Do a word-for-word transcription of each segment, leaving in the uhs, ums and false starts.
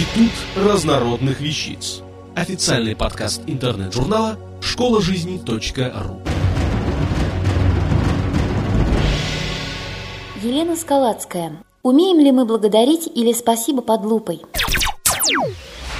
Институт разнородных вещиц. Официальный подкаст интернет-журнала «Школа жизни.ру». Елена Скалацкая. Умеем ли мы благодарить или спасибо под лупой?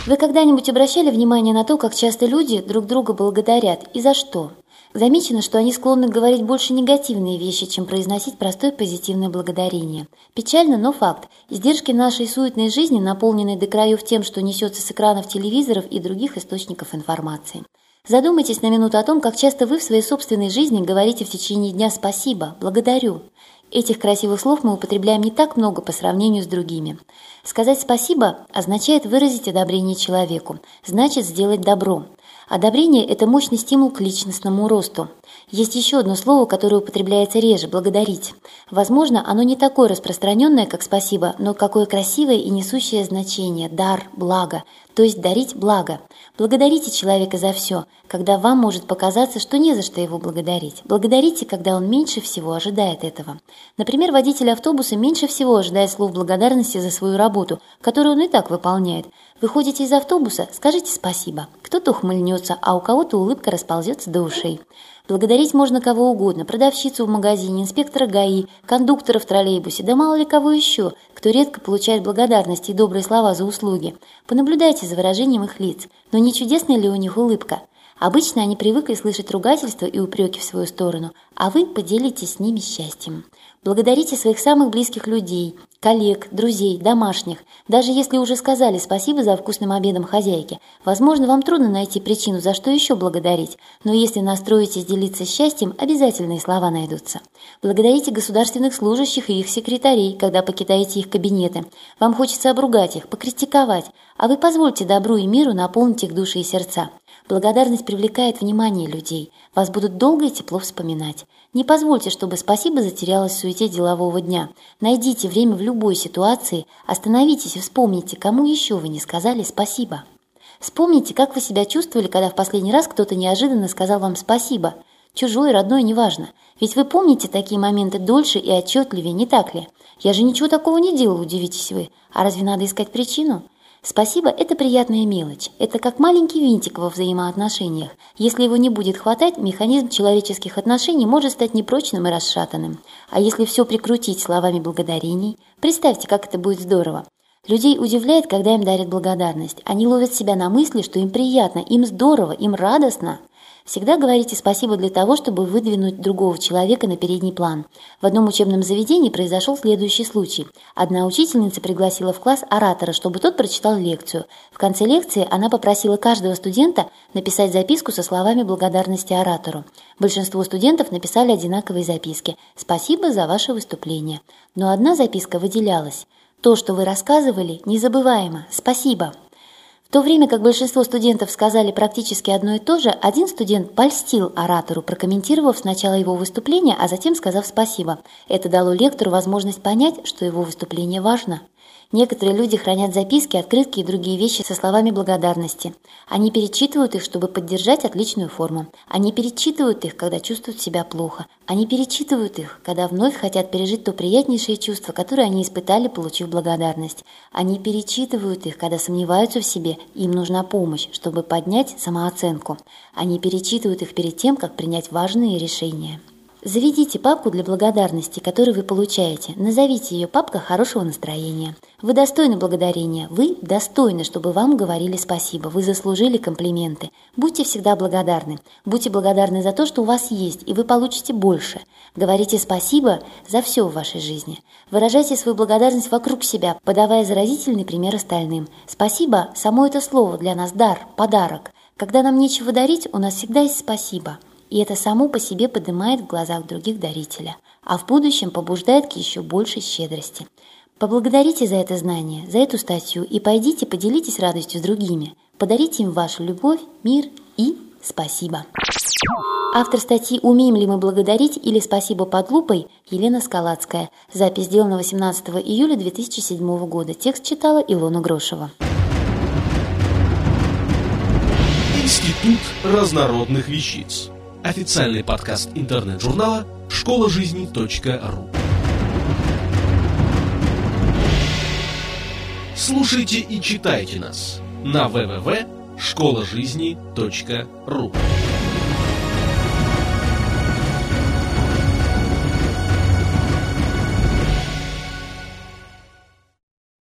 Вы когда-нибудь обращали внимание на то, как часто люди друг друга благодарят и за что? Замечено, что они склонны говорить больше негативные вещи, чем произносить простое позитивное благодарение. Печально, но факт. Издержки нашей суетной жизни наполнены до краев тем, что несется с экранов телевизоров и других источников информации. Задумайтесь на минуту о том, как часто вы в своей собственной жизни говорите в течение дня «спасибо», «благодарю». Этих красивых слов мы употребляем не так много по сравнению с другими. Сказать «спасибо» означает выразить одобрение человеку, значит сделать добро. Одобрение – это мощный стимул к личностному росту. Есть еще одно слово, которое употребляется реже – «благодарить». Возможно, оно не такое распространенное, как «спасибо», но какое красивое и несущее значение – дар, благо, то есть дарить благо. Благодарите человека за все, когда вам может показаться, что не за что его благодарить. Благодарите, когда он меньше всего ожидает этого. Например, водитель автобуса меньше всего ожидает слов благодарности за свою работу, которую он и так выполняет. Выходите из автобуса, скажите «спасибо». Кто-то ухмыльнется, а у кого-то улыбка расползется до ушей. Благодарить можно кого угодно – продавщицу в магазине, инспектора ГАИ, кондуктора в троллейбусе, да мало ли кого еще, кто редко получает благодарность и добрые слова за услуги. Понаблюдайте за выражением их лиц, но не чудесная ли у них улыбка? Обычно они привыкли слышать ругательства и упреки в свою сторону, а вы поделитесь с ними счастьем. Благодарите своих самых близких людей, коллег, друзей, домашних. Даже если уже сказали спасибо за вкусным обедом хозяйке, возможно, вам трудно найти причину, за что еще благодарить, но если настроитесь делиться счастьем, обязательные слова найдутся. Благодарите государственных служащих и их секретарей, когда покидаете их кабинеты. Вам хочется обругать их, покритиковать, а вы позвольте добру и миру наполнить их души и сердца. Благодарность привлекает внимание людей. Вас будут долго и тепло вспоминать. Не позвольте, чтобы спасибо затерялось в суете делового дня. Найдите время в любой ситуации, остановитесь и вспомните, кому еще вы не сказали спасибо. Вспомните, как вы себя чувствовали, когда в последний раз кто-то неожиданно сказал вам спасибо. Чужой, родной, неважно. Ведь вы помните такие моменты дольше и отчетливее, не так ли? «Я же ничего такого не делал», удивитесь вы. А разве надо искать причину? Спасибо – это приятная мелочь. Это как маленький винтик во взаимоотношениях. Если его не будет хватать, механизм человеческих отношений может стать непрочным и расшатанным. А если все прикрутить словами благодарений, представьте, как это будет здорово. Людей удивляет, когда им дарят благодарность. Они ловят себя на мысли, что им приятно, им здорово, им радостно. Всегда говорите спасибо для того, чтобы выдвинуть другого человека на передний план. В одном учебном заведении произошел следующий случай. Одна учительница пригласила в класс оратора, чтобы тот прочитал лекцию. В конце лекции она попросила каждого студента написать записку со словами благодарности оратору. Большинство студентов написали одинаковые записки. «Спасибо за ваше выступление». Но одна записка выделялась. «То, что вы рассказывали, незабываемо. Спасибо». В то время как большинство студентов сказали практически одно и то же, один студент польстил оратору, прокомментировав сначала его выступление, а затем сказав спасибо. Это дало лектору возможность понять, что его выступление важно. Некоторые люди хранят записки, открытки и другие вещи со словами благодарности. Они перечитывают их, чтобы поддержать отличную форму. Они перечитывают их, когда чувствуют себя плохо. Они перечитывают их, когда вновь хотят пережить то приятнейшее чувство, которое они испытали, получив благодарность. Они перечитывают их, когда сомневаются в себе, и им нужна помощь, чтобы поднять самооценку. Они перечитывают их перед тем, как принять важные решения. Заведите папку для благодарности, которую вы получаете. Назовите ее «Папка хорошего настроения». Вы достойны благодарения. Вы достойны, чтобы вам говорили спасибо. Вы заслужили комплименты. Будьте всегда благодарны. Будьте благодарны за то, что у вас есть, и вы получите больше. Говорите спасибо за все в вашей жизни. Выражайте свою благодарность вокруг себя, подавая заразительный пример остальным. Спасибо – само это слово для нас дар, подарок. Когда нам нечего дарить, у нас всегда есть спасибо. И это само по себе поднимает в глазах других дарителя, а в будущем побуждает к еще большей щедрости. Поблагодарите за это знание, за эту статью и пойдите поделитесь радостью с другими. Подарите им вашу любовь, мир и спасибо. Автор статьи «Умеем ли мы благодарить» или «Спасибо под лупой» Елена Скалацкая. Запись сделана восемнадцатого июля две тысячи седьмого года. Текст читала Илона Грошева. Институт разнородных вещиц. Официальный подкаст интернет-журнала «Школа жизни.ру». Слушайте и читайте нас на вэ вэ вэ точка школа жизни точка ру.